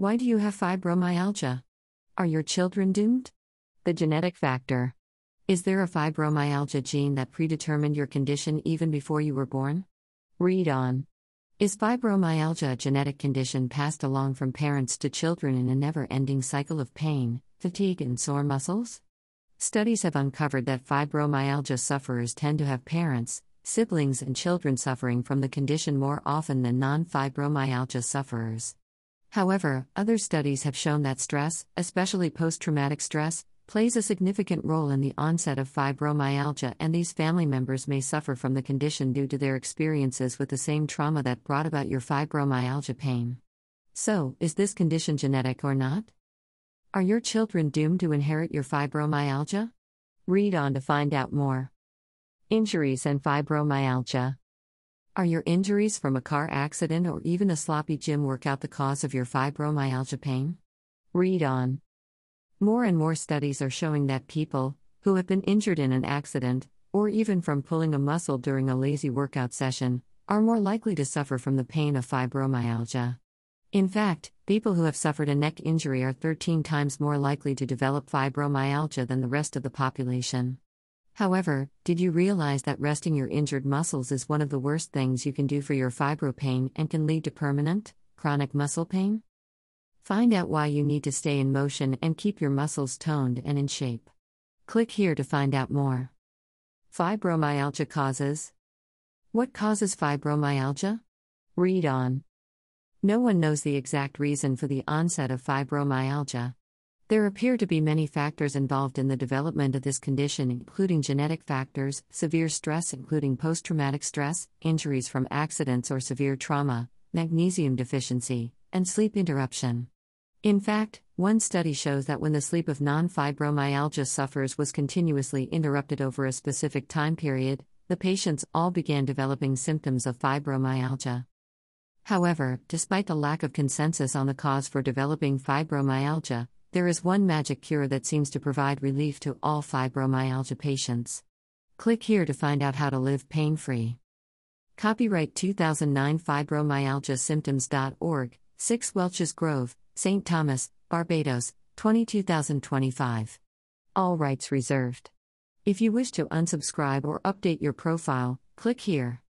Why do you have fibromyalgia? Are your children doomed? The genetic factor. Is there a fibromyalgia gene that predetermined your condition even before you were born? Read on. Is fibromyalgia a genetic condition passed along from parents to children in a never-ending cycle of pain, fatigue, and sore muscles? Studies have uncovered that fibromyalgia sufferers tend to have parents, siblings, and children suffering from the condition more often than non-fibromyalgia sufferers. However, other studies have shown that stress, especially post-traumatic stress, plays a significant role in the onset of fibromyalgia, and these family members may suffer from the condition due to their experiences with the same trauma that brought about your fibromyalgia pain. So, is this condition genetic or not? Are your children doomed to inherit your fibromyalgia? Read on to find out more. Injuries and fibromyalgia. Are your injuries from a car accident or even a sloppy gym workout the cause of your fibromyalgia pain? Read on. More and more studies are showing that people who have been injured in an accident, or even from pulling a muscle during a lazy workout session, are more likely to suffer from the pain of fibromyalgia. In fact, people who have suffered a neck injury are 13 times more likely to develop fibromyalgia than the rest of the population. However, did you realize that resting your injured muscles is one of the worst things you can do for your fibro pain and can lead to permanent, chronic muscle pain? Find out why you need to stay in motion and keep your muscles toned and in shape. Click here to find out more. Fibromyalgia causes. What causes fibromyalgia? Read on. No one knows the exact reason for the onset of fibromyalgia. There appear to be many factors involved in the development of this condition, including genetic factors, severe stress including post-traumatic stress, injuries from accidents or severe trauma, magnesium deficiency, and sleep interruption. In fact, one study shows that when the sleep of non-fibromyalgia sufferers was continuously interrupted over a specific time period, the patients all began developing symptoms of fibromyalgia. However, despite the lack of consensus on the cause for developing fibromyalgia, there is one magic cure that seems to provide relief to all fibromyalgia patients. Click here to find out how to live pain-free. Copyright 2009 fibromyalgiasymptoms.org. 6 Welch's Grove, St. Thomas, Barbados, 2025. All rights reserved. If you wish to unsubscribe or update your profile, click here.